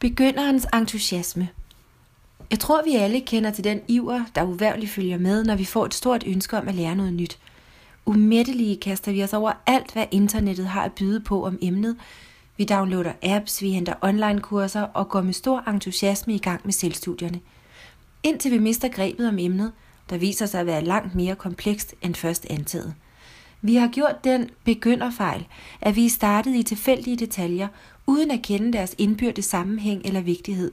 Begynderens entusiasme. Jeg tror, vi alle kender til den iver, der uvægerligt følger med, når vi får et stort ønske om at lære noget nyt. Umættelige kaster vi os over alt, hvad internettet har at byde på om emnet. Vi downloader apps, vi henter online-kurser og går med stor entusiasme i gang med selvstudierne. Indtil vi mister grebet om emnet, der viser sig at være langt mere komplekst end først antaget. Vi har gjort den begynderfejl, at vi startede i tilfældige detaljer, uden at kende deres indbyrdes sammenhæng eller vigtighed,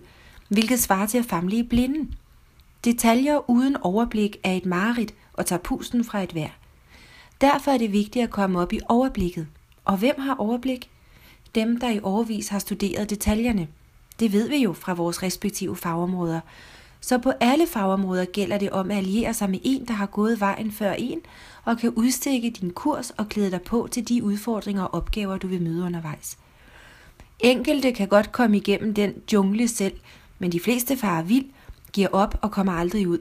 hvilket svarer til at famle i blinden. Detaljer uden overblik er et mareridt og tager pusten fra et vejr. Derfor er det vigtigt at komme op i overblikket. Og hvem har overblik? Dem, der i årevis har studeret detaljerne. Det ved vi jo fra vores respektive fagområder. Så på alle fagområder gælder det om at alliere sig med en, der har gået vejen før en, og kan udstikke din kurs og klæde dig på til de udfordringer og opgaver, du vil møde undervejs. Enkelte kan godt komme igennem den jungle selv, men de fleste farer vild, giver op og kommer aldrig ud.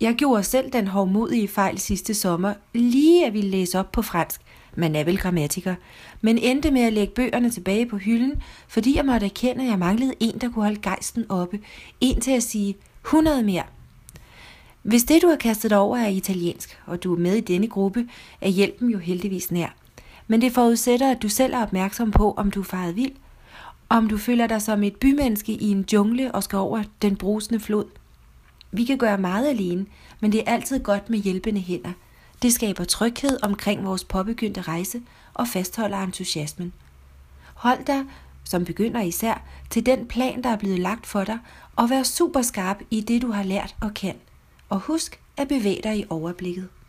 Jeg gjorde selv den hovmodige fejl sidste sommer, lige at ville læse op på fransk, man er vel grammatiker, men endte med at lægge bøgerne tilbage på hylden, fordi jeg måtte erkende, at jeg manglede en, der kunne holde gejsten oppe, en til at sige 100 mere. Hvis det, du har kastet dig over, er italiensk, og du er med i denne gruppe, er hjælpen jo heldigvis nær. Men det forudsætter, at du selv er opmærksom på, om du er faret vild, om du føler dig som et bymenneske i en jungle og skal over den brusende flod. Vi kan gøre meget alene, men det er altid godt med hjælpende hænder. Det skaber tryghed omkring vores påbegyndte rejse og fastholder entusiasmen. Hold dig, som begynder især, til den plan, der er blevet lagt for dig, og vær superskarp i det, du har lært og kan. Og husk at bevæge dig i overblikket.